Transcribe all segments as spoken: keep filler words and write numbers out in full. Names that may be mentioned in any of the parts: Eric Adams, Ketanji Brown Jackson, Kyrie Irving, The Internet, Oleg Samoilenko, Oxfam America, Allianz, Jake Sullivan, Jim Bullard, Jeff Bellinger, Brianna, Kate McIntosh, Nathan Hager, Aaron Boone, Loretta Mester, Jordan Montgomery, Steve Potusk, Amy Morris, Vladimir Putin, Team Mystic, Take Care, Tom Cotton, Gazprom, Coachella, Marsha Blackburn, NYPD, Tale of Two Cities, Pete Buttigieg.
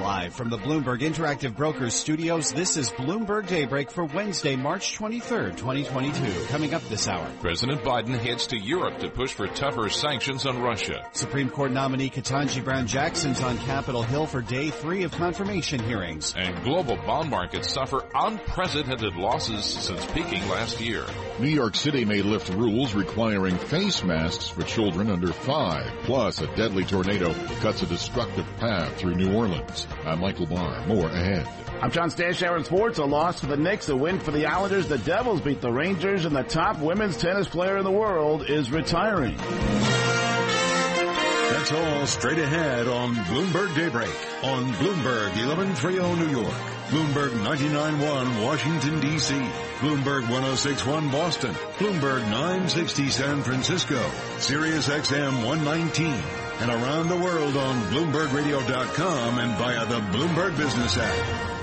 Live from the Bloomberg Interactive Brokers studios, this is Bloomberg Daybreak for Wednesday, March twenty-third, twenty twenty-two. Coming up this hour, President Biden heads to Europe to push for tougher sanctions on Russia. Supreme Court nominee Ketanji Brown Jackson's on Capitol Hill for day three of confirmation hearings. And global bond markets suffer unprecedented losses since peaking last year. New York City may lift rules requiring face masks for children under five. Plus, a deadly tornado cuts a destructive path through New Orleans. I'm Michael Barr. More ahead. I'm John Stashower in sports. A loss for the Knicks, a win for the Islanders. The Devils beat the Rangers, and the top women's tennis player in the world is retiring. That's all straight ahead on Bloomberg Daybreak on Bloomberg eleven thirty New York, Bloomberg ninety-nine point one Washington, D C, Bloomberg one oh six point one Boston, Bloomberg nine sixty San Francisco, Sirius X M one nineteen, and around the world on Bloomberg Radio dot com and via the Bloomberg Business app.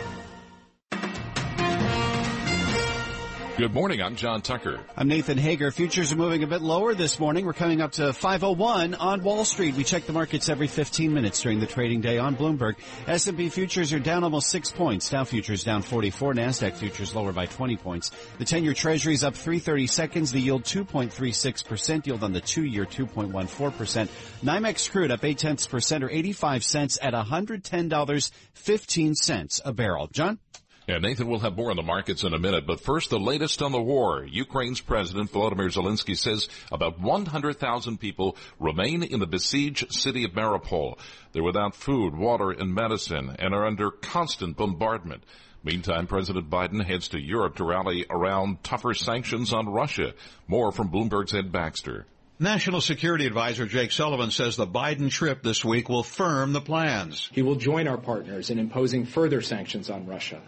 Good morning. I'm John Tucker. I'm Nathan Hager. Futures are moving a bit lower this morning. We're coming up to five oh one on Wall Street. We check the markets every fifteen minutes during the trading day on Bloomberg. S and P futures are down almost six points. Dow futures down forty-four. NASDAQ futures lower by twenty points. The ten-year Treasury is up three thirty-seconds. The yield two point three six percent. Yield on the two-year two point one four percent. NYMEX crude up eight tenths percent or eighty-five cents at one hundred ten dollars and fifteen cents a barrel. John? Yeah, Nathan, we'll have more on the markets in a minute, but first, the latest on the war. Ukraine's President Volodymyr Zelensky says about one hundred thousand people remain in the besieged city of Mariupol. They're without food, water, and medicine, and are under constant bombardment. Meantime, President Biden heads to Europe to rally around tougher sanctions on Russia. More from Bloomberg's Ed Baxter. National Security Advisor Jake Sullivan says the Biden trip this week will firm the plans. He will join our partners in imposing further sanctions on Russia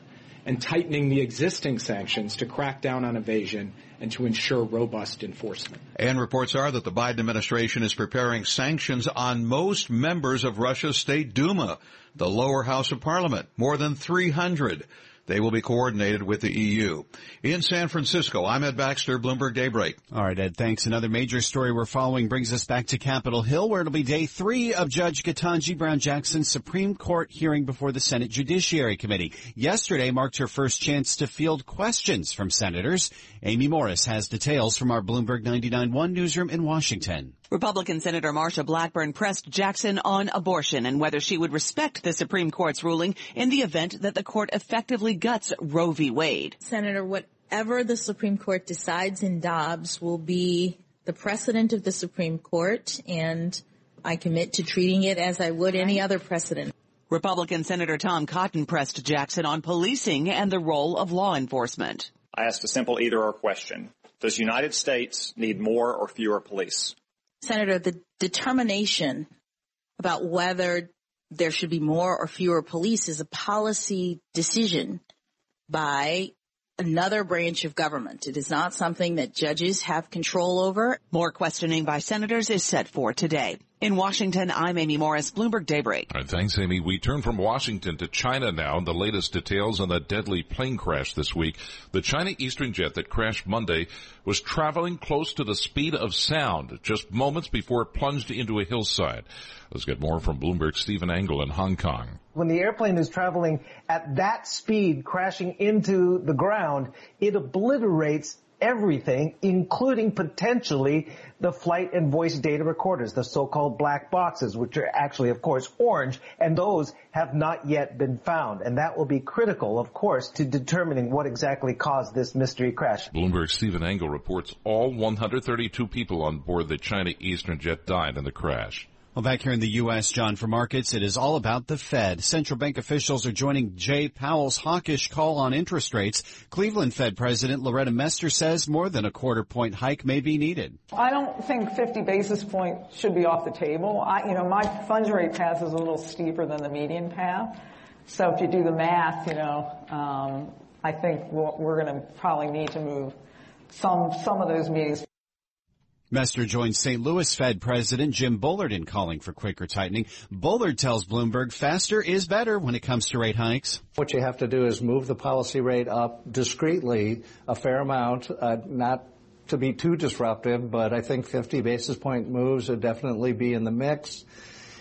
and tightening the existing sanctions to crack down on evasion and to ensure robust enforcement. And reports are that the Biden administration is preparing sanctions on most members of Russia's State Duma, the lower house of parliament, more than three hundred. They will be coordinated with the E U. In San Francisco, I'm Ed Baxter, Bloomberg Daybreak. All right, Ed, thanks. Another major story we're following brings us back to Capitol Hill, where it'll be day three of Judge Ketanji Brown Jackson's Supreme Court hearing before the Senate Judiciary Committee. Yesterday marked her first chance to field questions from senators. Amy Morris has details from our Bloomberg ninety-nine point one newsroom in Washington. Republican Senator Marsha Blackburn pressed Jackson on abortion and whether she would respect the Supreme Court's ruling in the event that the court effectively guts Roe v. Wade. Senator, whatever the Supreme Court decides in Dobbs will be the precedent of the Supreme Court, and I commit to treating it as I would any other precedent. Republican Senator Tom Cotton pressed Jackson on policing and the role of law enforcement. I asked a simple either-or question. Does the United States need more or fewer police? Senator, the determination about whether there should be more or fewer police is a policy decision by another branch of government. It is not something that judges have control over. More questioning by senators is set for today. In Washington, I'm Amy Morris, Bloomberg Daybreak. All right, thanks, Amy. We turn from Washington to China now, and the latest details on the deadly plane crash this week. The China Eastern jet that crashed Monday was traveling close to the speed of sound just moments before it plunged into a hillside. Let's get more from Bloomberg's Stephen Engel in Hong Kong. When the airplane is traveling at that speed, crashing into the ground, it obliterates everything, including potentially the flight and voice data recorders, the so-called black boxes, which are actually, of course, orange, and those have not yet been found. And that will be critical, of course, to determining what exactly caused this mystery crash. Bloomberg's Stephen Engel reports all one hundred thirty-two people on board the China Eastern jet died in the crash. Well, back here in the U S, John, for markets, it is all about the Fed. Central bank officials are joining Jay Powell's hawkish call on interest rates. Cleveland Fed President Loretta Mester says more than a quarter point hike may be needed. I don't think fifty basis points should be off the table. I, you know, my funds rate path is a little steeper than the median path. So if you do the math, you know, um, I think we'll, we're going to probably need to move some some of those meetings. Mester joins Saint Louis Fed President Jim Bullard in calling for quicker tightening. Bullard tells Bloomberg faster is better when it comes to rate hikes. What you have to do is move the policy rate up discreetly, a fair amount, uh, not to be too disruptive, but I think fifty basis point moves would definitely be in the mix,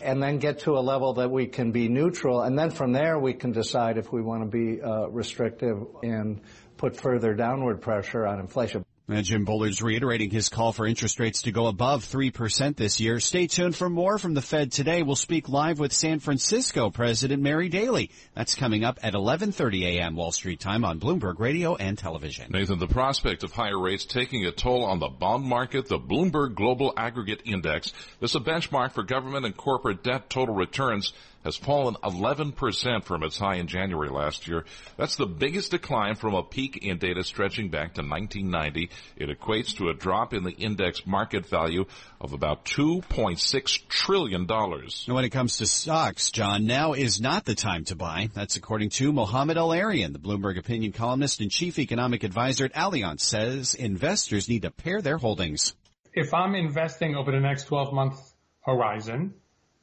and then get to a level that we can be neutral. And then from there, we can decide if we want to be uh, restrictive and put further downward pressure on inflation. And Jim Bullard's reiterating his call for interest rates to go above three percent this year. Stay tuned for more from the Fed today. We'll speak live with San Francisco President Mary Daly. That's coming up at eleven thirty a.m. Wall Street time on Bloomberg Radio and Television. Nathan, the prospect of higher rates taking a toll on the bond market, the Bloomberg Global Aggregate Index, this is a benchmark for government and corporate debt total returns, has fallen eleven percent from its high in January last year. That's the biggest decline from a peak in data stretching back to nineteen ninety. It equates to a drop in the index market value of about two point six trillion dollars. And when it comes to stocks, John, now is not the time to buy. That's according to Mohamed El-Erian, the Bloomberg opinion columnist and chief economic advisor at Allianz, says investors need to pair their holdings. If I'm investing over the next twelve-month horizon,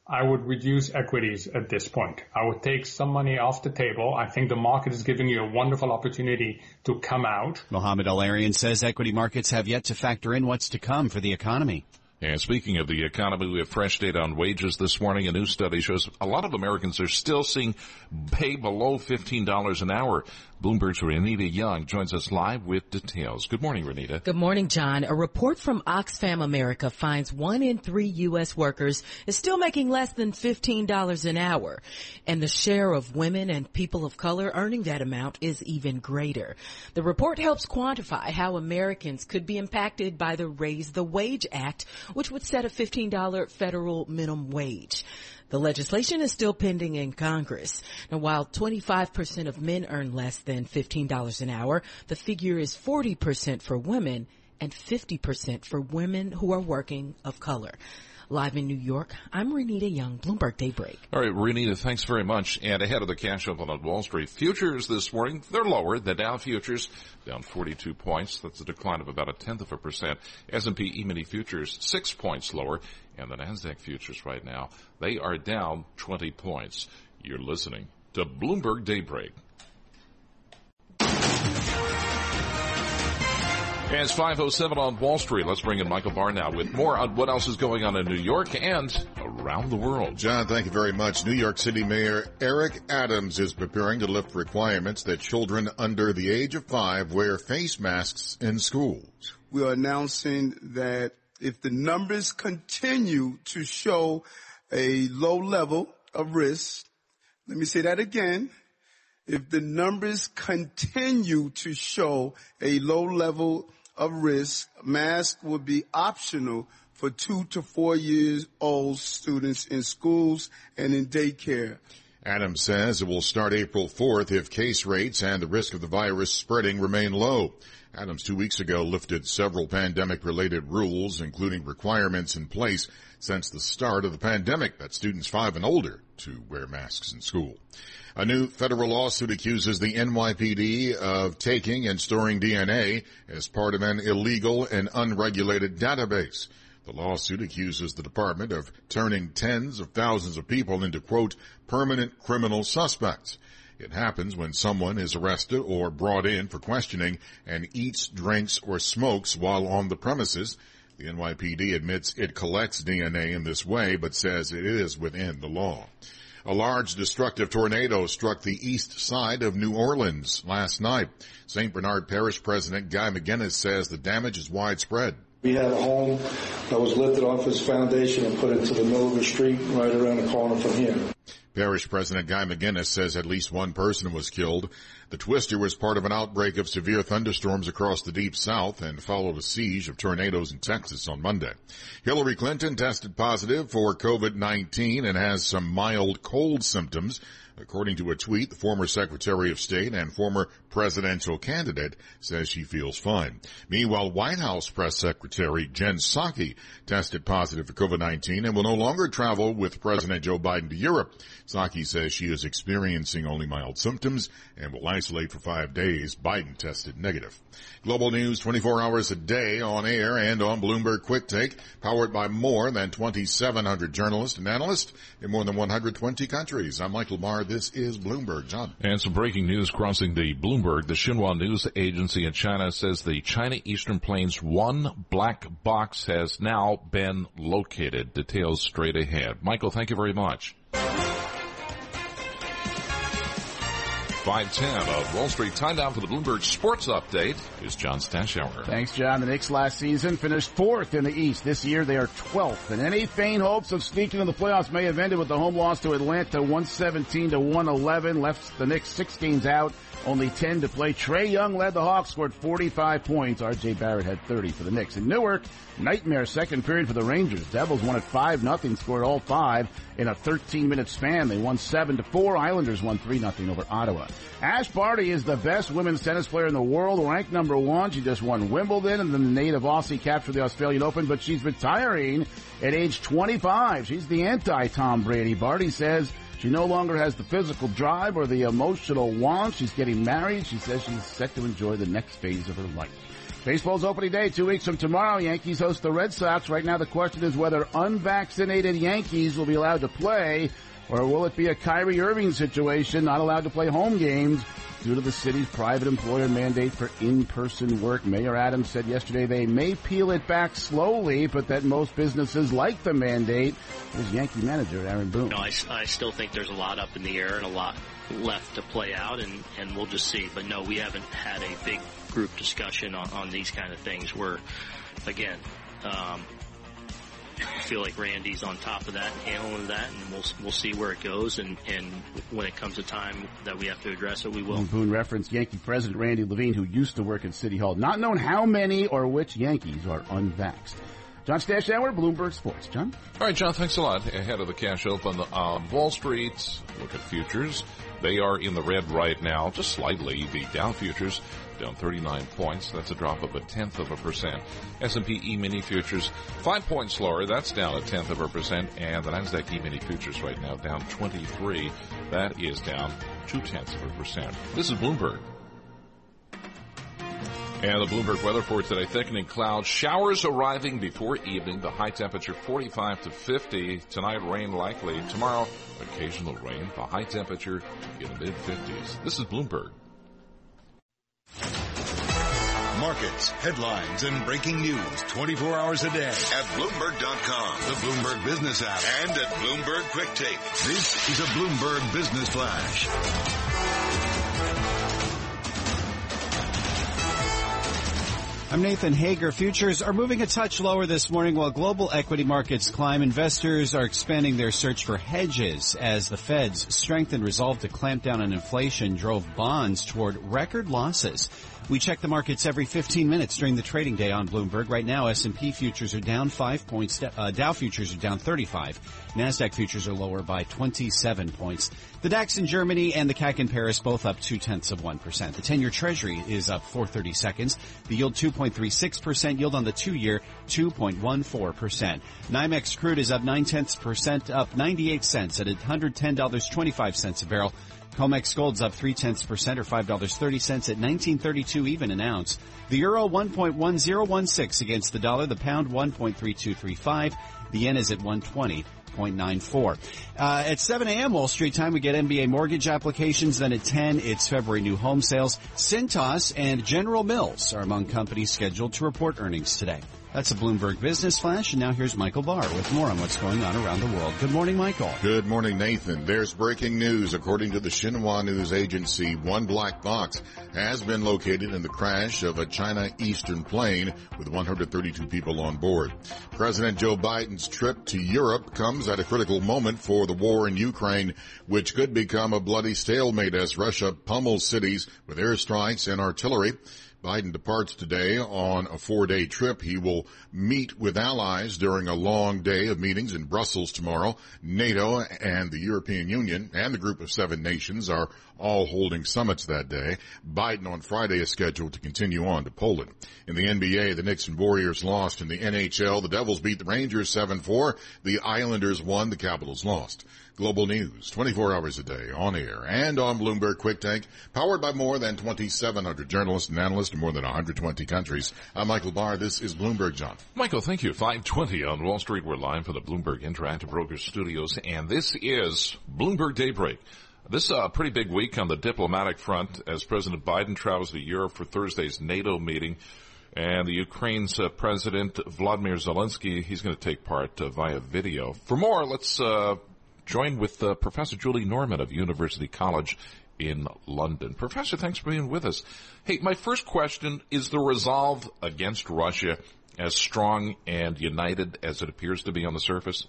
I would reduce equities at this point. I would take some money off the table. I think the market is giving you a wonderful opportunity to come out. Mohamed El-Erian says equity markets have yet to factor in what's to come for the economy. And speaking of the economy, we have fresh data on wages this morning. A new study shows a lot of Americans are still seeing pay below fifteen dollars an hour. Bloomberg's Renita Young joins us live with details. Good morning, Renita. Good morning, John. A report from Oxfam America finds one in three U S workers is still making less than fifteen dollars an hour. And the share of women and people of color earning that amount is even greater. The report helps quantify how Americans could be impacted by the Raise the Wage Act, which would set a fifteen dollars federal minimum wage. The legislation is still pending in Congress. Now, while twenty-five percent of men earn less than fifteen dollars an hour, the figure is forty percent for women and fifty percent for women who are working of color. Live in New York, I'm Renita Young, Bloomberg Daybreak. All right, Renita, thanks very much. And ahead of the cash open on Wall Street, futures this morning, they're lower. The Dow futures down forty-two points. That's a decline of about a tenth of a percent. S and P E-mini futures six points lower. And the NASDAQ futures right now, they are down twenty points. You're listening to Bloomberg Daybreak. It's five oh seven on Wall Street. Let's bring in Michael Barr now with more on what else is going on in New York and around the world. John, thank you very much. New York City Mayor Eric Adams is preparing to lift requirements that children under the age of five wear face masks in schools. We are announcing that if the numbers continue to show a low level of risk, let me say that again. If the numbers continue to show a low level of risk, masks will be optional for two to four years old students in schools and in daycare. Adams says it will start April fourth if case rates and the risk of the virus spreading remain low. Adams two weeks ago lifted several pandemic-related rules, including requirements in place since the start of the pandemic that students five and older to wear masks in school. A new federal lawsuit accuses the N Y P D of taking and storing D N A as part of an illegal and unregulated database. The lawsuit accuses the department of turning tens of thousands of people into, quote, permanent criminal suspects. It happens when someone is arrested or brought in for questioning and eats, drinks, or smokes while on the premises. The N Y P D admits it collects D N A in this way, but says it is within the law. A large destructive tornado struck the east side of New Orleans last night. Saint Bernard Parish President Guy McInnis says the damage is widespread. We had a home that was lifted off its foundation and put into the middle of the street right around the corner from here. Parish President Guy McInnis says at least one person was killed. The twister was part of an outbreak of severe thunderstorms across the Deep South and followed a siege of tornadoes in Texas on Monday. Hillary Clinton tested positive for COVID nineteen and has some mild cold symptoms. According to a tweet, the former Secretary of State and former presidential candidate says she feels fine. Meanwhile, White House Press Secretary Jen Psaki tested positive for COVID nineteen and will no longer travel with President Joe Biden to Europe. Psaki says she is experiencing only mild symptoms and will isolate for five days. Biden tested negative. Global news twenty-four hours a day on air and on Bloomberg Quick Take, powered by more than twenty-seven hundred journalists and analysts in more than one hundred twenty countries. I'm Michael Barr. This is Bloomberg. John. And some breaking news crossing the Bloomberg. The Xinhua news agency in China says the China Eastern Plain's one black box has now been located. Details straight ahead. Michael, thank you very much. five ten of Wall Street. Time down for the Bloomberg Sports Update is John Stashower. Thanks, John. The Knicks last season finished fourth in the East. This year they are twelfth. And any faint hopes of sneaking in the playoffs may have ended with the home loss to Atlanta, one seventeen to one eleven. Left the Knicks six games out, only ten to play. Trae Young led the Hawks, scored forty-five points. R J. Barrett had thirty for the Knicks. In Newark, nightmare second period for the Rangers. Devils won at five nothing, scored all five in a thirteen-minute span. They won seven to four. Islanders won three nothing over Ottawa. Ash Barty is the best women's tennis player in the world, ranked number one. She just won Wimbledon, and then the native Aussie captured the Australian Open, but she's retiring at age twenty-five. She's the anti-Tom Brady. Barty says she no longer has the physical drive or the emotional want. She's getting married. She says she's set to enjoy the next phase of her life. Baseball's opening day, two weeks from tomorrow. Yankees host the Red Sox. Right now the question is whether unvaccinated Yankees will be allowed to play, or will it be a Kyrie Irving situation, not allowed to play home games due to the city's private employer mandate for in-person work. Mayor Adams said yesterday they may peel it back slowly, but that most businesses like the mandate. Here's Yankee manager Aaron Boone. You know, I, I still think there's a lot up in the air and a lot left to play out, and, and we'll just see. But, no, we haven't had a big group discussion on, on these kind of things. We're, again, um, I feel like Randy's on top of that and handling that, and we'll we'll see where it goes, and, and when it comes to time that we have to address it, we will. Boone referenced Yankee President Randy Levine, who used to work at City Hall. Not known how many or which Yankees are unvaxxed. John Stashower, Bloomberg Sports. John? All right, John, thanks a lot. Ahead of the cash open on Wall Street, look at futures. They are in the red right now, just slightly. The Dow futures down thirty-nine points. That's a drop of a tenth of a percent. S and P E-mini futures, five points lower. That's down a tenth of a percent. And the NASDAQ E-mini futures right now down twenty-three. That is down two-tenths of a percent. This is Bloomberg. And the Bloomberg weather for today, thickening clouds, showers arriving before evening, the high temperature forty-five to fifty. Tonight, rain likely. Tomorrow, occasional rain, the high temperature in the mid-fifties. This is Bloomberg. Markets, headlines, and breaking news twenty-four hours a day at Bloomberg dot com, the Bloomberg Business app, and at Bloomberg Quick Take. This is a Bloomberg Business Flash. I'm Nathan Hager. Futures are moving a touch lower this morning while global equity markets climb. Investors are expanding their search for hedges as the Fed's strength and resolve to clamp down on inflation drove bonds toward record losses. We check the markets every fifteen minutes during the trading day on Bloomberg. Right now, S and P futures are down five points. Uh, Dow futures are down thirty-five. NASDAQ futures are lower by twenty-seven points. The DAX in Germany and the C A C in Paris both up two-tenths of one percent. The ten-year Treasury is up four thirty-seconds. The yield two point three six percent. Yield on the two-year two point one four percent. NYMEX crude is up nine-tenths percent, up ninety-eight cents at one hundred ten dollars and twenty-five cents a barrel. COMEX gold's up three-tenths percent or five dollars and thirty cents at nineteen thirty-two even an ounce. The euro one point one oh one six against the dollar. The pound one point three two three five. The yen is at one twenty point nine four. Uh, at seven a.m. Wall Street time, we get N B A mortgage applications. Then at ten, it's February new home sales. Cintas and General Mills are among companies scheduled to report earnings today. That's a Bloomberg Business Flash, and now here's Michael Barr with more on what's going on around the world. Good morning, Michael. Good morning, Nathan. There's breaking news. According to the Xinhua News Agency, one black box has been located in the crash of a China Eastern plane with one hundred thirty-two people on board. President Joe Biden's trip to Europe comes at a critical moment for the war in Ukraine, which could become a bloody stalemate as Russia pummels cities with airstrikes and artillery. Biden departs today on a four-day trip. He will meet with allies during a long day of meetings in Brussels tomorrow. NATO and the European Union and the Group of Seven Nations are all holding summits that day. Biden on Friday is scheduled to continue on to Poland. In the N B A, the Knicks and Warriors lost. In the N H L, the Devils beat the Rangers seven four. The Islanders won. The Capitals lost. Global news, twenty-four hours a day, on air and on Bloomberg Quick Take, powered by more than twenty-seven hundred journalists and analysts in more than one hundred twenty countries. I'm Michael Barr. This is Bloomberg, John. Michael, thank you. five twenty on Wall Street. We're live for the Bloomberg Interactive Brokers Studios, and this is Bloomberg Daybreak. This is a pretty big week on the diplomatic front as President Biden travels to Europe for Thursday's NATO meeting. And the Ukraine's uh, President Vladimir Zelensky, he's going to take part uh, via video. For more, let's... Uh, Joined with uh, Professor Julie Norman of University College in London. Professor, thanks for being with us. Hey, my first question, is the resolve against Russia as strong and united as it appears to be on the surface?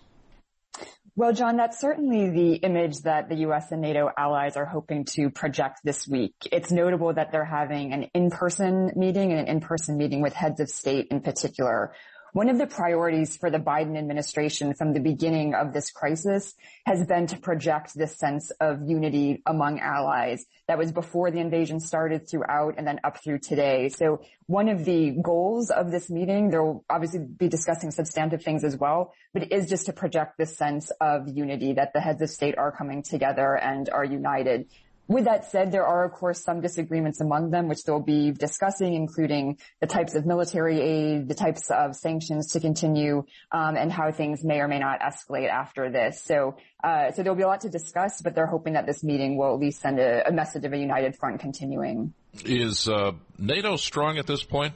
Well, John, that's certainly the image that the U S and NATO allies are hoping to project this week. It's notable that they're having an in-person meeting and an in-person meeting with heads of state in particular. One of the priorities for the Biden administration from the beginning of this crisis has been to project this sense of unity among allies. That was before the invasion started, throughout, and then up through today. So one of the goals of this meeting, they'll obviously be discussing substantive things as well, but it is just to project this sense of unity, that the heads of state are coming together and are united. With that said, there are, of course, some disagreements among them, which they'll be discussing, including the types of military aid, the types of sanctions to continue, um, and how things may or may not escalate after this. So uh so there'll be a lot to discuss, but they're hoping that this meeting will at least send a, a message of a united front continuing. Is uh NATO strong at this point?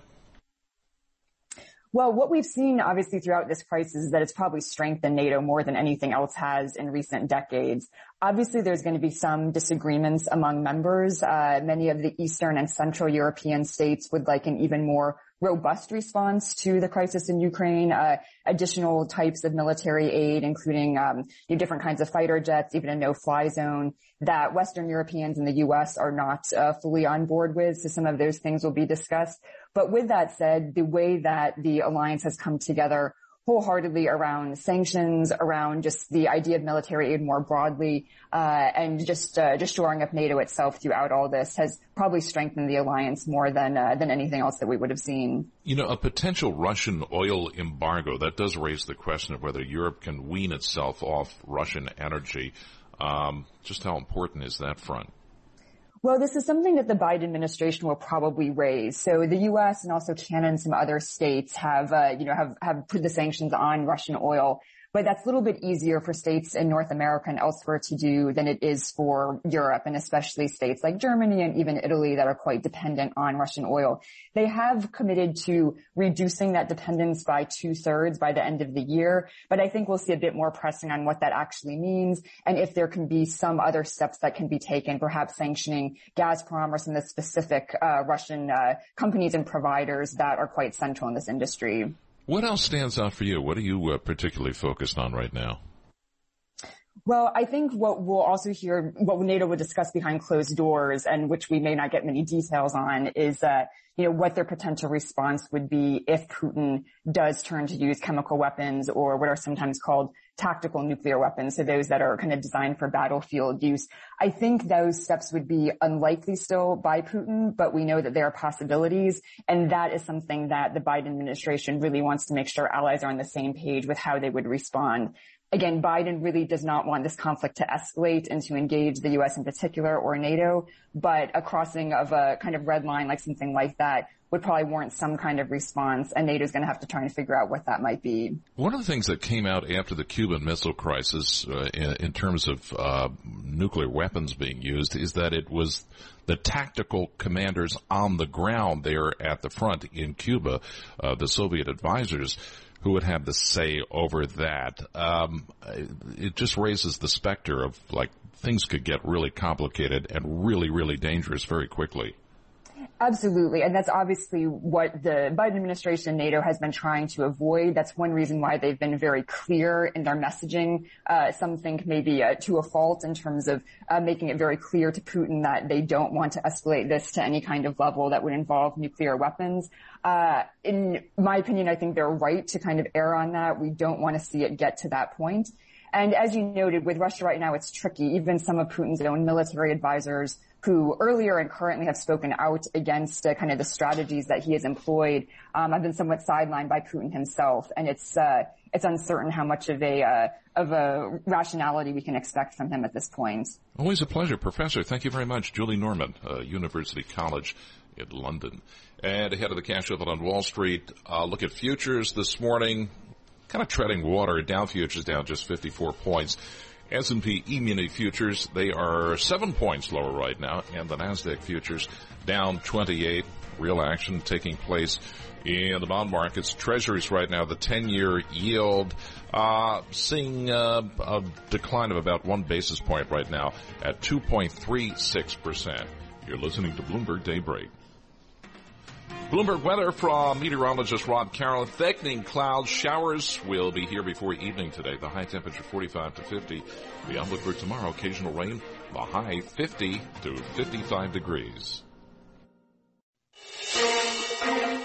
Well, what we've seen, obviously, throughout this crisis is that it's probably strengthened NATO more than anything else has in recent decades. Obviously, there's going to be some disagreements among members. Uh, many of the Eastern and Central European states would like an even more robust response to the crisis in Ukraine, uh, additional types of military aid, including um, you know, different kinds of fighter jets, even a no-fly zone, that Western Europeans and the U S are not uh, fully on board with. So some of those things will be discussed. But with that said, the way that the alliance has come together wholeheartedly around sanctions, around just the idea of military aid more broadly, uh, and just uh, just shoring up NATO itself throughout all this has probably strengthened the alliance more than uh, than anything else that we would have seen. You know, a potential Russian oil embargo, that does raise the question of whether Europe can wean itself off Russian energy. Um, just how important is that front? Well, this is something that the Biden administration will probably raise. So the U S and also Canada and some other states have, uh, you know, have, have put the sanctions on Russian oil, but that's a little bit easier for states in North America and elsewhere to do than it is for Europe, and especially states like Germany and even Italy that are quite dependent on Russian oil. They have committed to reducing that dependence by two-thirds by the end of the year, but I think we'll see a bit more pressing on what that actually means and if there can be some other steps that can be taken, perhaps sanctioning Gazprom or some of the specific uh, Russian uh, companies and providers that are quite central in this industry. What else stands out for you? What are you uh, particularly focused on right now? Well, I think what we'll also hear, what NATO will discuss behind closed doors, and which we may not get many details on, is uh, you know, what their potential response would be if Putin does turn to use chemical weapons, or what are sometimes called tactical nuclear weapons, so those that are kind of designed for battlefield use. I think those steps would be unlikely still by Putin, but we know that there are possibilities, and that is something that the Biden administration really wants to make sure allies are on the same page with how they would respond. Again, Biden really does not want this conflict to escalate and to engage the U S in particular or NATO, but a crossing of a kind of red line, like something like that, would probably warrant some kind of response, and NATO's going to have to try and figure out what that might be. One of the things that came out after the Cuban Missile Crisis uh, in, in terms of uh, nuclear weapons being used is that it was the tactical commanders on the ground there at the front in Cuba, uh, the Soviet advisors, who would have the say over that. Um, it just raises the specter of, like, things could get really complicated and really, really dangerous very quickly. Absolutely. And that's obviously what the Biden administration, NATO, has been trying to avoid. That's one reason why they've been very clear in their messaging. Uh, some think maybe uh, to a fault in terms of uh, making it very clear to Putin that they don't want to escalate this to any kind of level that would involve nuclear weapons. Uh, in my opinion, I think they're right to kind of err on that. We don't want to see it get to that point. And as you noted, with Russia right now, it's tricky. Even some of Putin's own military advisors who earlier and currently have spoken out against uh, kind of the strategies that he has employed, um, have been somewhat sidelined by Putin himself. And it's, uh, it's uncertain how much of a, uh, of a rationality we can expect from him at this point. Always a pleasure, Professor. Thank you very much. Julie Norman, uh, University College in London. And ahead of the cash level on Wall Street, uh, look at futures this morning. Kind of treading water. Dow futures down just fifty-four points. S and P E-mini futures, they are seven points lower right now, and the NASDAQ futures down twenty-eight. Real action taking place in the bond markets. Treasuries right now, the ten-year yield, uh, seeing uh, a decline of about one basis point right now at two point three six percent. You're listening to Bloomberg Daybreak. Bloomberg weather from meteorologist Rob Carroll. Thickening clouds, showers will be here before evening today. The high temperature forty-five to fifty. The outlook for tomorrow, occasional rain. The high fifty to fifty-five degrees.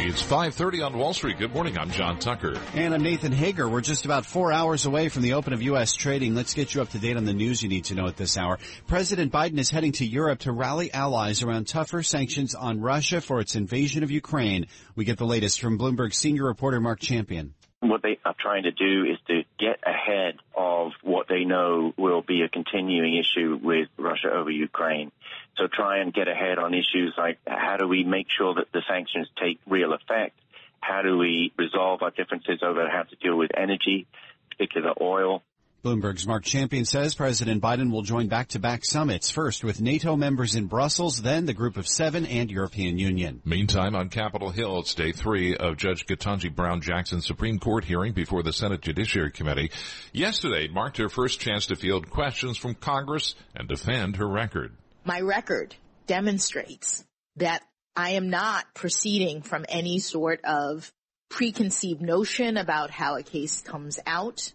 It's five thirty on Wall Street. Good morning. I'm John Tucker. And I'm Nathan Hager. We're just about four hours away from the open of U S trading. Let's get you up to date on the news you need to know at this hour. President Biden is heading to Europe to rally allies around tougher sanctions on Russia for its invasion of Ukraine. We get the latest from Bloomberg senior reporter Mark Champion. What they are trying to do is to get ahead of what they know will be a continuing issue with Russia over Ukraine. So try and get ahead on issues like how do we make sure that the sanctions take real effect? How do we resolve our differences over how to deal with energy, particularly oil? Bloomberg's Mark Champion says President Biden will join back-to-back summits, first with NATO members in Brussels, then the Group of Seven and European Union. Meantime, on Capitol Hill, it's day three of Judge Ketanji Brown Jackson's Supreme Court hearing before the Senate Judiciary Committee. Yesterday marked her first chance to field questions from Congress and defend her record. My record demonstrates that I am not proceeding from any sort of preconceived notion about how a case comes out.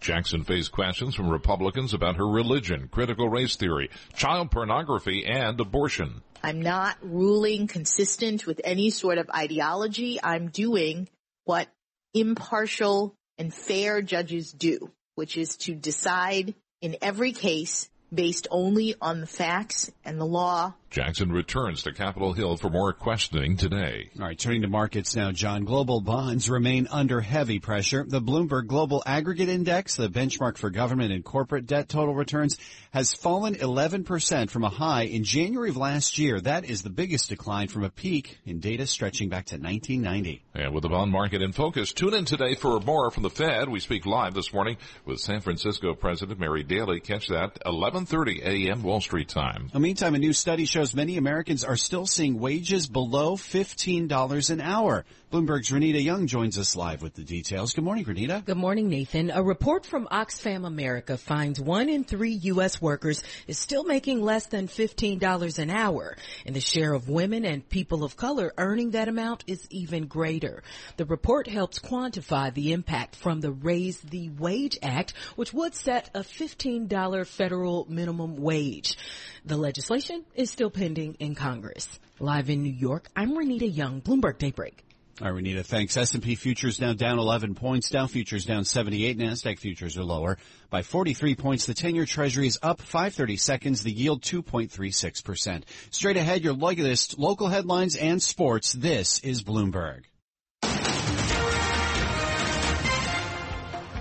Jackson faced questions from Republicans about her religion, critical race theory, child pornography, and abortion. I'm not ruling consistent with any sort of ideology. I'm doing what impartial and fair judges do, which is to decide in every case based only on the facts and the law. Jackson returns to Capitol Hill for more questioning today. All right, turning to markets now, John. Global bonds remain under heavy pressure. The Bloomberg Global Aggregate Index, the benchmark for government and corporate debt total returns, has fallen eleven percent from a high in January of last year. That is the biggest decline from a peak in data stretching back to nineteen ninety. And with the bond market in focus, tune in today for more from the Fed. We speak live this morning with San Francisco President Mary Daly. Catch that eleven thirty a.m. Wall Street time. In the meantime, a new study shows shows many Americans are still seeing wages below fifteen dollars an hour. Bloomberg's Renita Young joins us live with the details. Good morning, Renita. Good morning, Nathan. A report from Oxfam America finds one in three U S workers is still making less than fifteen dollars an hour, and the share of women and people of color earning that amount is even greater. The report helps quantify the impact from the Raise the Wage Act, which would set a fifteen dollars federal minimum wage. The legislation is still pending in Congress. Live in New York, I'm Renita Young, Bloomberg Daybreak. All right, Renita, thanks. S and P futures now down eleven points. Dow futures down seventy-eight. NASDAQ futures are lower by forty-three points. The ten-year Treasury is up five thirty-seconds. The yield two point three six percent. Straight ahead, your latest local headlines and sports. This is Bloomberg.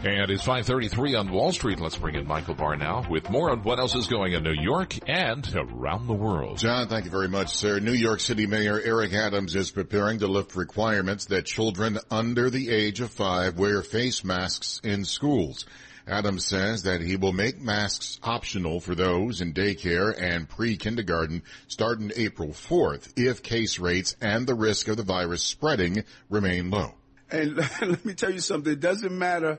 And it's five thirty-three on Wall Street. Let's bring in Michael Barr now with more on what else is going on in New York and around the world. John, thank you very much, sir. New York City Mayor Eric Adams is preparing to lift requirements that children under the age of five wear face masks in schools. Adams says that he will make masks optional for those in daycare and pre-kindergarten starting April fourth if case rates and the risk of the virus spreading remain low. And let me tell you something. It doesn't matter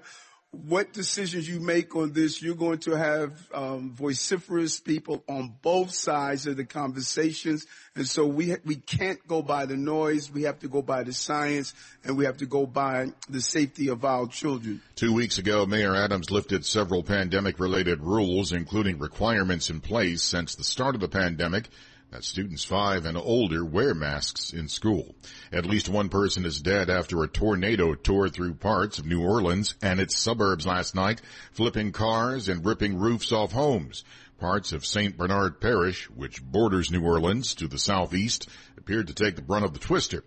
what decisions you make on this, you're going to have um, vociferous people on both sides of the conversations. And so we we can't go by the noise. We have to go by the science, and we have to go by the safety of our children. Two weeks ago, Mayor Adams lifted several pandemic-related rules, including requirements in place since the start of the pandemic that students five and older wear masks in school. At least one person is dead after a tornado tore through parts of New Orleans and its suburbs last night, flipping cars and ripping roofs off homes. Parts of Saint Bernard Parish, which borders New Orleans to the southeast, appeared to take the brunt of the twister.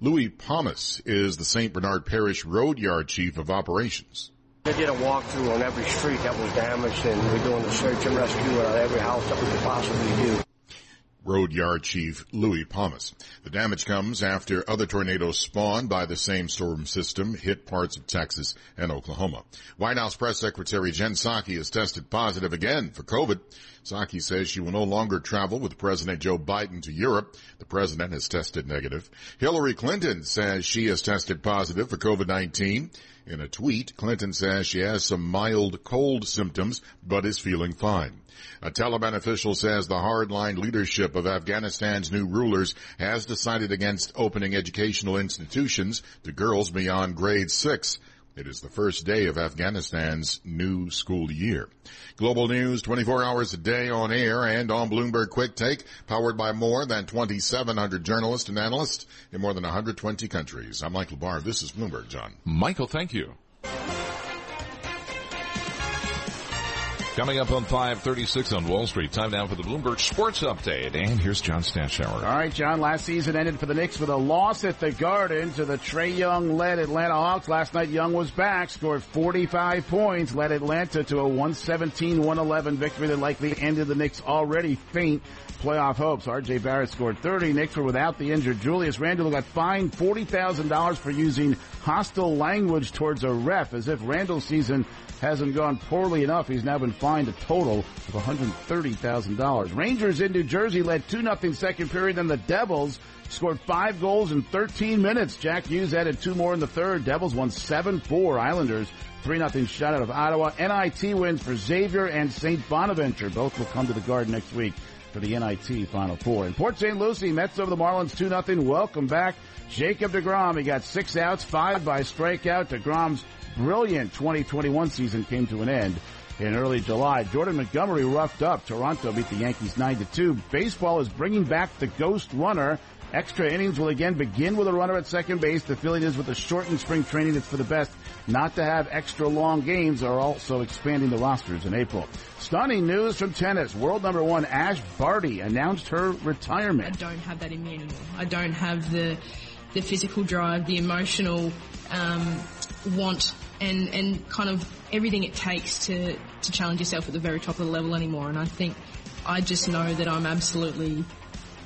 Louis Pomus is the Saint Bernard Parish Road Yard Chief of Operations. They did a walkthrough on every street that was damaged, and we're doing a search and rescue on every house that we could possibly do. Road Yard Chief Louis Pomus. The damage comes after other tornadoes spawned by the same storm system hit parts of Texas and Oklahoma. White House Press Secretary Jen Psaki has tested positive again for COVID. Psaki says she will no longer travel with President Joe Biden to Europe. The president has tested negative. Hillary Clinton says she has tested positive for COVID nineteen. In a tweet, Clinton says she has some mild cold symptoms, but is feeling fine. A Taliban official says the hardline leadership of Afghanistan's new rulers has decided against opening educational institutions to girls beyond grade six. It is the first day of Afghanistan's new school year. Global news twenty-four hours a day on air and on Bloomberg Quick Take, powered by more than twenty-seven hundred journalists and analysts in more than one hundred twenty countries. I'm Michael Barr. This is Bloomberg, John. Michael, thank you. Coming up on five thirty-six on Wall Street, time now for the Bloomberg Sports Update. And here's John Stashower. All right, John, last season ended for the Knicks with a loss at the Garden to the Trae Young-led Atlanta Hawks. Last night, Young was back, scored forty-five points, led Atlanta to a one seventeen one eleven victory that likely ended the Knicks' already faint playoff hopes. R J. Barrett scored thirty. Knicks were without the injured Julius Randle, got fined forty thousand dollars for using hostile language towards a ref, as if Randle's season hasn't gone poorly enough. He's now been fined a total of one hundred thirty thousand dollars. Rangers in New Jersey led two nothing second period, then the Devils scored five goals in thirteen minutes. Jack Hughes added two more in the third. Devils won seven four. Islanders three nothing shot out of Ottawa. N I T wins for Xavier and Saint Bonaventure. Both will come to the Garden next week for the N I T Final Four. In Port Saint Lucie, Mets over the Marlins two nothing. Welcome back, Jacob deGrom. He got six outs, five by strikeout. deGrom's brilliant twenty twenty-one season came to an end in early July. Jordan Montgomery roughed up. Toronto beat the Yankees nine to two. Baseball is bringing back the ghost runner. Extra innings will again begin with a runner at second base. The feeling is with a shortened spring training, it's for the best not to have extra long games. Are also expanding the rosters in April. Stunning news from tennis. World number one Ash Barty announced her retirement. I don't have that in me anymore. I don't have the the physical drive, the emotional um, want, and and kind of everything it takes to, to challenge yourself at the very top of the level anymore. And I think I just know that I'm absolutely,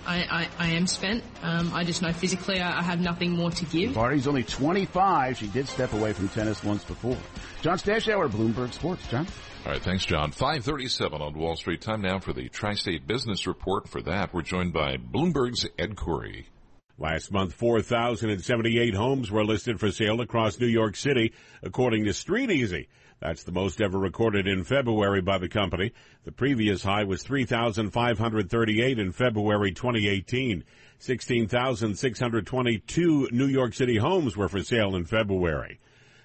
I, I, I am spent. Um, I just know physically I, I have nothing more to give. Barty's only twenty-five. She did step away from tennis once before. John Stashower, Bloomberg Sports. John? All right, thanks, John. five thirty-seven on Wall Street. Time now for the Tri-State Business Report. For that, we're joined by Bloomberg's Ed Corey. Last month, four thousand seventy-eight homes were listed for sale across New York City, according to Street Easy. That's the most ever recorded in February by the company. The previous high was three thousand five hundred thirty-eight in February twenty eighteen. sixteen thousand six hundred twenty-two New York City homes were for sale in February.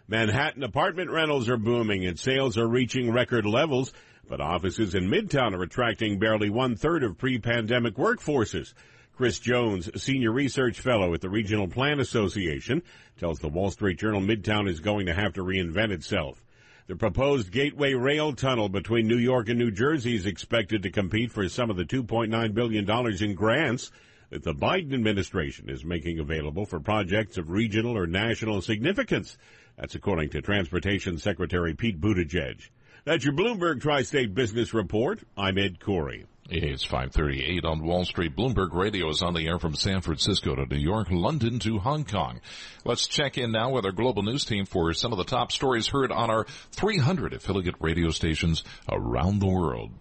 Manhattan apartment rentals are booming and sales are reaching record levels, but offices in Midtown are attracting barely one-third of pre-pandemic workforces. Chris Jones, senior research fellow at the Regional Plan Association, tells the Wall Street Journal Midtown is going to have to reinvent itself. The proposed Gateway Rail Tunnel between New York and New Jersey is expected to compete for some of the two point nine billion dollars in grants that the Biden administration is making available for projects of regional or national significance. That's according to Transportation Secretary Pete Buttigieg. That's your Bloomberg Tri-State Business Report. I'm Ed Corey. It's five thirty-eight on Wall Street. Bloomberg Radio is on the air from San Francisco to New York, London to Hong Kong. Let's check in now with our global news team for some of the top stories heard on our three hundred affiliate radio stations around the world.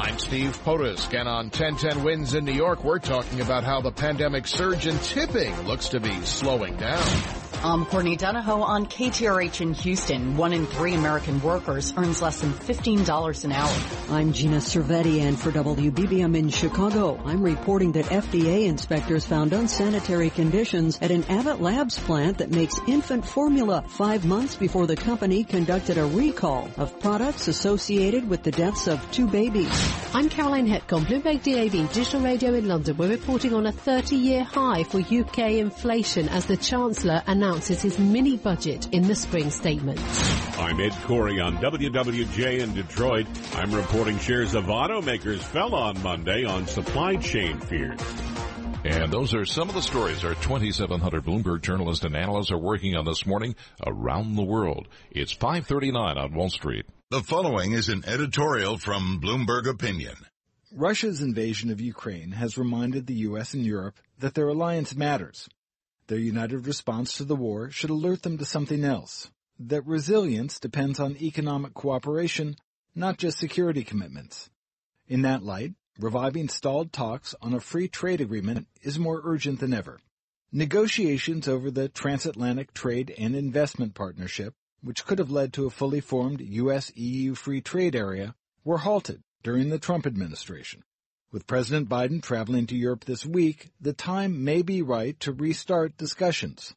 I'm Steve Potusk, and on ten ten Wins in New York, we're talking about how the pandemic surge in tipping looks to be slowing down. I'm Courtney Donahoe on K T R H in Houston. One in three American workers earns less than fifteen dollars an hour. I'm Gina Cervetti, and for W B B M in Chicago, I'm reporting that F D A inspectors found unsanitary conditions at an Abbott Labs plant that makes infant formula five months before the company conducted a recall of products associated with the deaths of two babies. I'm Caroline Hepcom, Bloomberg D A B Digital Radio in London. We're reporting on a thirty-year high for U K inflation as the Chancellor announced his mini-budget in the spring statement. I'm Ed Corey on W W J in Detroit. I'm reporting shares of automakers fell on Monday on supply chain fears. And those are some of the stories our twenty-seven hundred Bloomberg journalists and analysts are working on this morning around the world. It's five thirty-nine on Wall Street. The following is an editorial from Bloomberg Opinion. Russia's invasion of Ukraine has reminded the U S and Europe that their alliance matters. Their united response to the war should alert them to something else, that resilience depends on economic cooperation, not just security commitments. In that light, reviving stalled talks on a free trade agreement is more urgent than ever. Negotiations over the Transatlantic Trade and Investment Partnership, which could have led to a fully formed U S E U free trade area, were halted during the Trump administration. With President Biden traveling to Europe this week, the time may be right to restart discussions.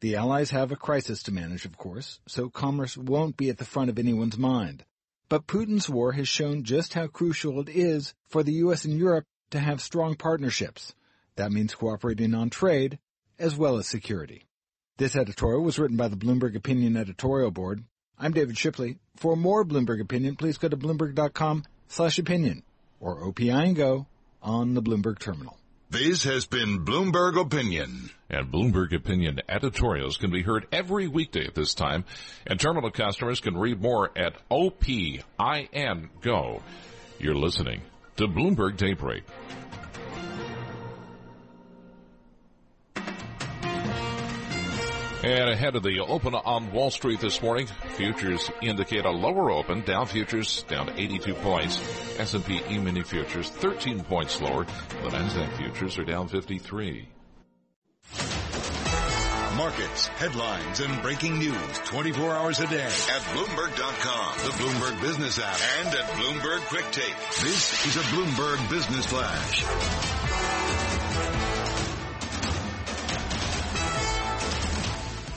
The allies have a crisis to manage, of course, so commerce won't be at the front of anyone's mind. But Putin's war has shown just how crucial it is for the U S and Europe to have strong partnerships. That means cooperating on trade as well as security. This editorial was written by the Bloomberg Opinion editorial board. I'm David Shipley. For more Bloomberg Opinion, please go to bloomberg dot com slash opinion. Or O P I and Go on the Bloomberg Terminal. This has been Bloomberg Opinion. And Bloomberg Opinion editorials can be heard every weekday at this time. And terminal customers can read more at O P I and Go. You're listening to Bloomberg Daybreak. And ahead of the open on Wall Street this morning, futures indicate a lower open. Dow futures down eighty-two points. S and P E-mini futures thirteen points lower. The Nasdaq futures are down fifty-three. Markets, headlines, and breaking news twenty-four hours a day at Bloomberg dot com, the Bloomberg Business app, and at Bloomberg Quick Take. This is a Bloomberg Business Flash.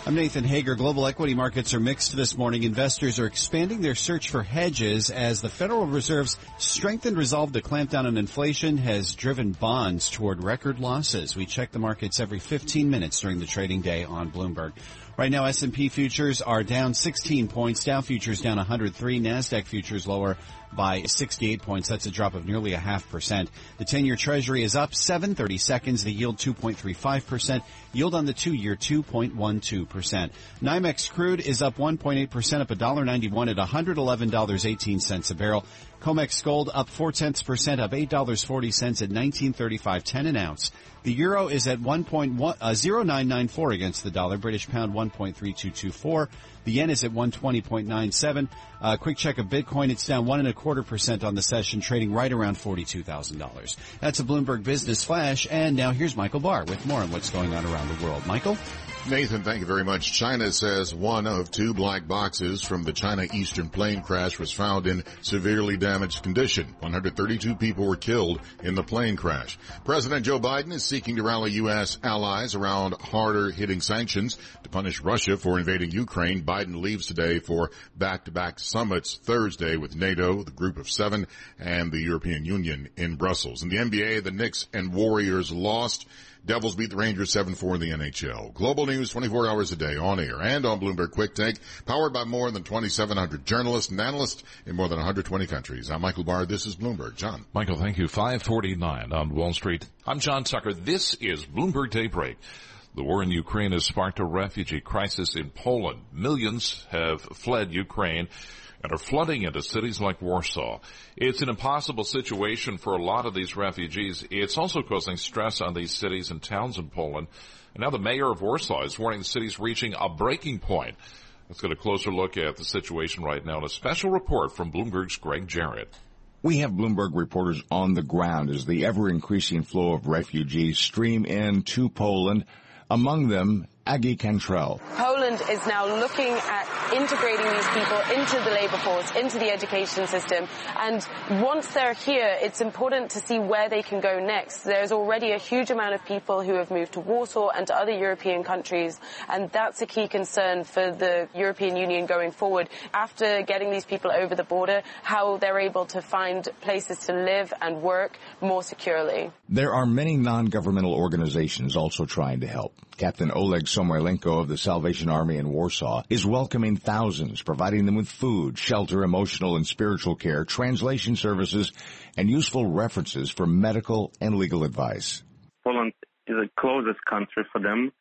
I'm Nathan Hager. Global equity markets are mixed this morning. Investors are expanding their search for hedges as the Federal Reserve's strengthened resolve to clamp down on inflation has driven bonds toward record losses. We check the markets every fifteen minutes during the trading day on Bloomberg. Right now, S and P futures are down sixteen points. Dow futures down one hundred three. Nasdaq futures lower by sixty-eight points. That's a drop of nearly a half percent. The ten-year Treasury is up seven thirty-seconds. The yield two point three five percent. Yield on the two-year two point one two percent. NYMEX crude is up one point eight percent, up one dollar ninety-one at one hundred eleven dollars and eighteen cents a barrel. COMEX gold up four tenths percent, up eight dollars and forty cents at nineteen thirty-five ten an ounce. The euro is at one point zero nine nine four against the dollar. British pound one point three two two four. The yen is at one twenty point nine seven. Uh, quick check of Bitcoin. It's down one and a quarter percent on the session, trading right around forty-two thousand dollars. That's a Bloomberg Business Flash. And now here's Michael Barr with more on what's going on around the world. Michael? Nathan, thank you very much. China says one of two black boxes from the China Eastern plane crash was found in severely damaged condition. one hundred thirty-two people were killed in the plane crash. President Joe Biden is seeking to rally U S allies around harder-hitting sanctions to punish Russia for invading Ukraine. Biden leaves today for back-to-back summits Thursday with NATO, the Group of Seven, and the European Union in Brussels. In the N B A, the Knicks and Warriors lost. Devils beat the Rangers seven four in the N H L. Global news twenty-four hours a day on air and on Bloomberg Quick Take, powered by more than twenty-seven hundred journalists and analysts in more than one hundred twenty countries. I'm Michael Barr. This is Bloomberg. John. Michael, thank you. five forty-nine on Wall Street. I'm John Tucker. This is Bloomberg Daybreak. The war in Ukraine has sparked a refugee crisis in Poland. Millions have fled Ukraine and are flooding into cities like Warsaw. It's an impossible situation for a lot of these refugees. It's also causing stress on these cities and towns in Poland. And now the mayor of Warsaw is warning the city's reaching a breaking point. Let's get a closer look at the situation right now in a special report from Bloomberg's Greg Jarrett. We have Bloomberg reporters on the ground as the ever-increasing flow of refugees stream in to Poland, among them Aggie Cantrell. Poland is now looking at integrating these people into the labor force, into the education system. And once they're here, it's important to see where they can go next. There's already a huge amount of people who have moved to Warsaw and to other European countries. And that's a key concern for the European Union going forward. After getting these people over the border, how they're able to find places to live and work more securely. There are many non-governmental organizations also trying to help. Captain Oleg Samoilenko of the Salvation Army in Warsaw is welcoming thousands, providing them with food, shelter, emotional and spiritual care, translation services, and useful references for medical and legal advice. Poland is the closest country for them,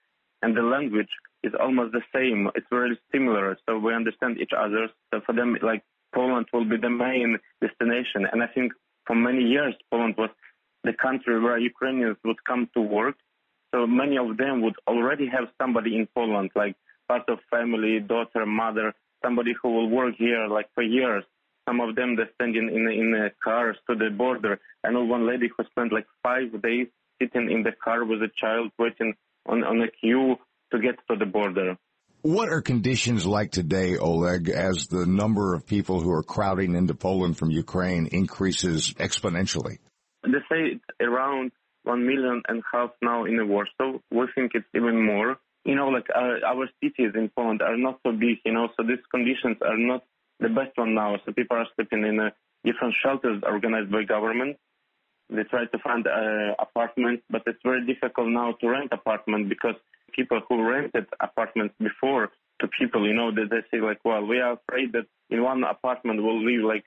and the language is almost the same. It's very similar, so we understand each other. So for them, like, Poland will be the main destination. And I think for many years, Poland was the country where Ukrainians would come to work. So many of them would already have somebody in Poland, like part of family, daughter, mother, somebody who will work here like for years. Some of them, they're standing in in cars to the border. I know one lady who spent like five days sitting in the car with a child waiting on, on a queue to get to the border. What are conditions like today, Oleg, as the number of people who are crowding into Poland from Ukraine increases exponentially? They say it's around one million and a half now in Warsaw. We think it's even more. You know, like our, our cities in Poland are not so big, you know, so these conditions are not the best one now. So people are sleeping in uh, different shelters organized by government. They try to find uh, apartments, but it's very difficult now to rent apartment because people who rented apartments before to people, you know, they, they say like, well, we are afraid that in one apartment we'll live like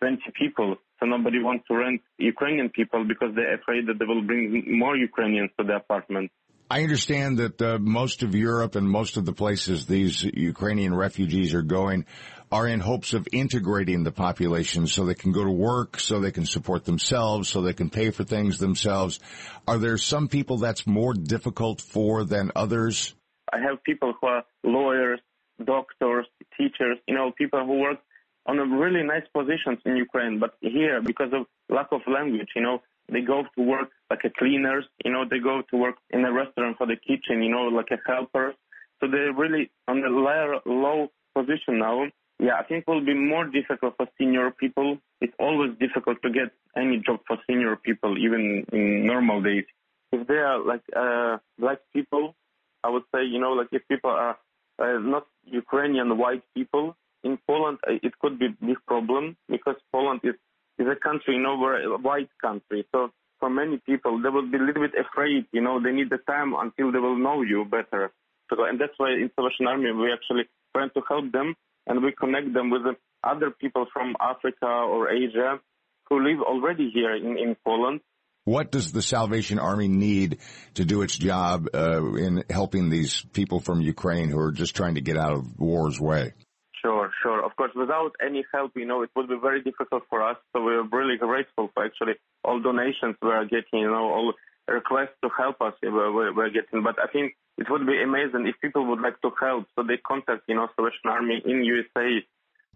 twenty people. So nobody wants to rent Ukrainian people because they're afraid that they will bring more Ukrainians to the apartment. I understand that uh, most of Europe and most of the places these Ukrainian refugees are going are in hopes of integrating the population so they can go to work, so they can support themselves, so they can pay for things themselves. Are there some people that's more difficult for than others? I have people who are lawyers, doctors, teachers, you know, people who work on a really nice positions in Ukraine, but here, because of lack of language, you know, they go to work like a cleaners, you know, they go to work in a restaurant for the kitchen, you know, like a helper. So they're really on a low position now. Yeah, I think it will be more difficult for senior people. It's always difficult to get any job for senior people, even in normal days. If they are like uh, black people, I would say, you know, like if people are uh, not Ukrainian white people, in Poland, it could be a big problem because Poland is, is a country, you know, where a white country. So for many people, they will be a little bit afraid, you know, they need the time until they will know you better. So, and that's why in Salvation Army, we actually trying to help them and we connect them with other people from Africa or Asia who live already here in, in Poland. What does the Salvation Army need to do its job uh, in helping these people from Ukraine who are just trying to get out of war's way? Sure, sure. Of course, without any help, you know, it would be very difficult for us. So we are really grateful for actually all donations we are getting, you know, all requests to help us we're getting. But I think it would be amazing if people would like to help. So they contact, you know, Salvation Army in U S A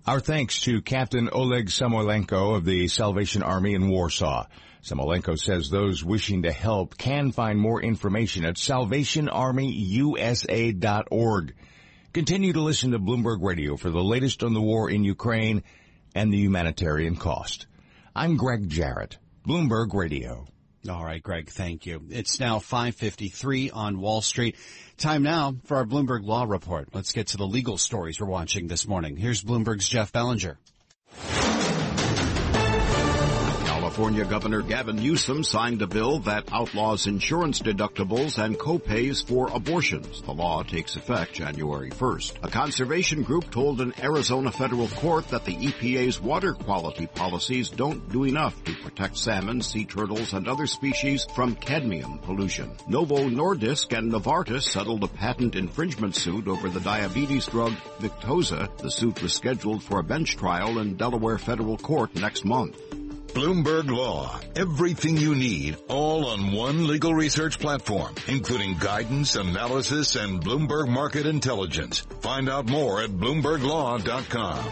Our thanks to Captain Oleg Samoilenko of the Salvation Army in Warsaw. Samoilenko says those wishing to help can find more information at salvation army u s a dot org. Continue to listen to Bloomberg Radio for the latest on the war in Ukraine and the humanitarian cost. I'm Greg Jarrett, Bloomberg Radio. All right, Greg, thank you. It's now five fifty-three on Wall Street. Time now for our Bloomberg Law Report. Let's get to the legal stories we're watching this morning. Here's Bloomberg's Jeff Bellinger. California Governor Gavin Newsom signed a bill that outlaws insurance deductibles and copays for abortions. The law takes effect January first. A conservation group told an Arizona federal court that the E P A's water quality policies don't do enough to protect salmon, sea turtles, and other species from cadmium pollution. Novo Nordisk and Novartis settled a patent infringement suit over the diabetes drug Victoza. The suit was scheduled for a bench trial in Delaware federal court next month. Bloomberg Law. Everything you need, all on one legal research platform, including guidance, analysis, and Bloomberg Market Intelligence. Find out more at bloomberg law dot com.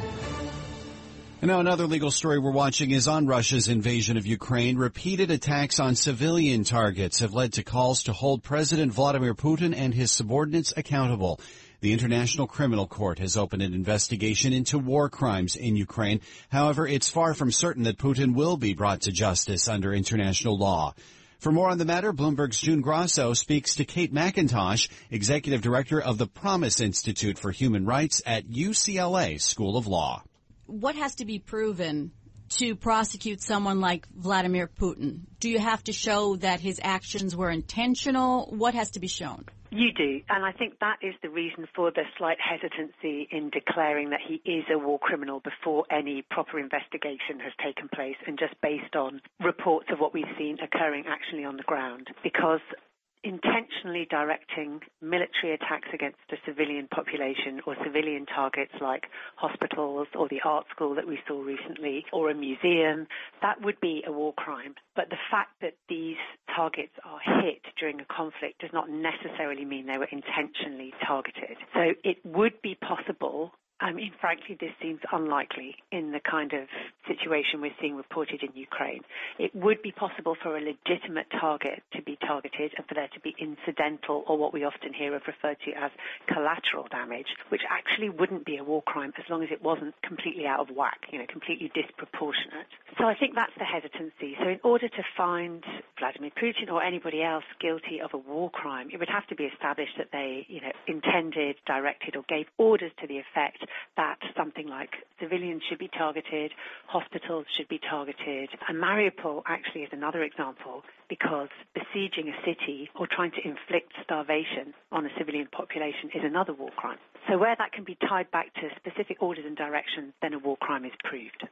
And now another legal story we're watching is on Russia's invasion of Ukraine. Repeated attacks on civilian targets have led to calls to hold President Vladimir Putin and his subordinates accountable. The International Criminal Court has opened an investigation into war crimes in Ukraine. However, it's far from certain that Putin will be brought to justice under international law. For more on the matter, Bloomberg's June Grosso speaks to Kate McIntosh, Executive Director of the Promise Institute for Human Rights at U C L A School of Law. What has to be proven to prosecute someone like Vladimir Putin? Do you have to show that his actions were intentional? What has to be shown? You do, and I think that is the reason for the slight hesitancy in declaring that he is a war criminal before any proper investigation has taken place and just based on reports of what we've seen occurring actually on the ground. Because intentionally directing military attacks against a civilian population or civilian targets like hospitals or the art school that we saw recently or a museum, that would be a war crime. But the fact that these targets are hit during a conflict does not necessarily mean they were intentionally targeted. So it would be possible. I mean, frankly, this seems unlikely in the kind of situation we're seeing reported in Ukraine. It would be possible for a legitimate target to be targeted and for there to be incidental or what we often hear of referred to as collateral damage, which actually wouldn't be a war crime as long as it wasn't completely out of whack, you know, completely disproportionate. So I think that's the hesitancy. So in order to find Vladimir Putin or anybody else guilty of a war crime, it would have to be established that they, you know, intended, directed, or gave orders to the effect that something like civilians should be targeted, hospitals should be targeted. And Mariupol actually is another example because besieging a city or trying to inflict starvation on a civilian population is another war crime. So where that can be tied back to specific orders and directions, then a war crime is proved.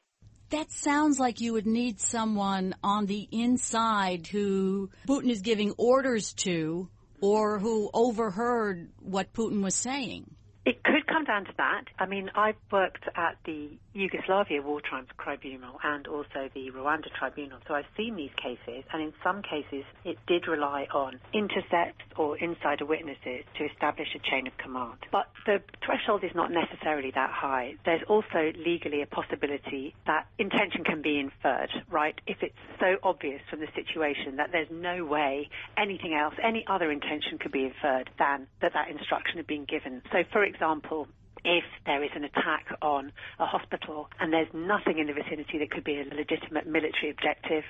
That sounds like you would need someone on the inside who Putin is giving orders to or who overheard what Putin was saying. It could come down to that. I mean, I've worked at the Yugoslavia War Crimes Tribunal and also the Rwanda Tribunal, so I've seen these cases, and in some cases it did rely on intercepts or insider witnesses to establish a chain of command. But the threshold is not necessarily that high. There's also legally a possibility that intention can be inferred, right, if it's so obvious from the situation that there's no way anything else, any other intention could be inferred than that that instruction had been given. So, for example, if there is an attack on a hospital and there's nothing in the vicinity that could be a legitimate military objective,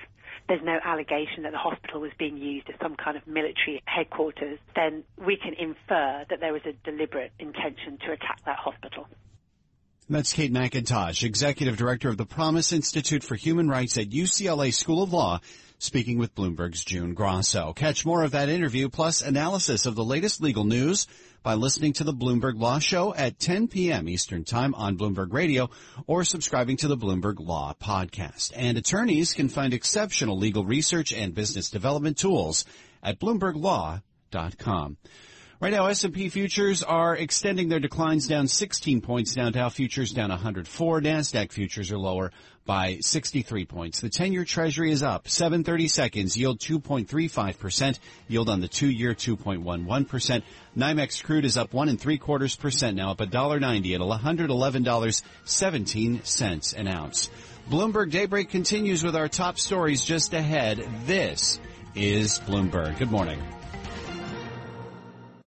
there's no allegation that the hospital was being used as some kind of military headquarters, then we can infer that there was a deliberate intention to attack that hospital. That's Kate McIntosh, Executive Director of the Promise Institute for Human Rights at U C L A School of Law, speaking with Bloomberg's June Grosso. Catch more of that interview plus analysis of the latest legal news by listening to the Bloomberg Law Show at ten p.m. Eastern Time on Bloomberg Radio or subscribing to the Bloomberg Law Podcast. And attorneys can find exceptional legal research and business development tools at bloomberg law dot com. Right now, S and P futures are extending their declines down sixteen points. Now, Dow futures down one hundred four. NASDAQ futures are lower by sixty-three points. The ten-year Treasury is up seven thirty-seconds, yield two point three five percent, yield on the two-year two point one one percent. NYMEX crude is up one and three quarters percent, now up one dollar ninety at one hundred eleven dollars and seventeen cents an ounce. Bloomberg Daybreak continues with our top stories just ahead. This is Bloomberg. Good morning.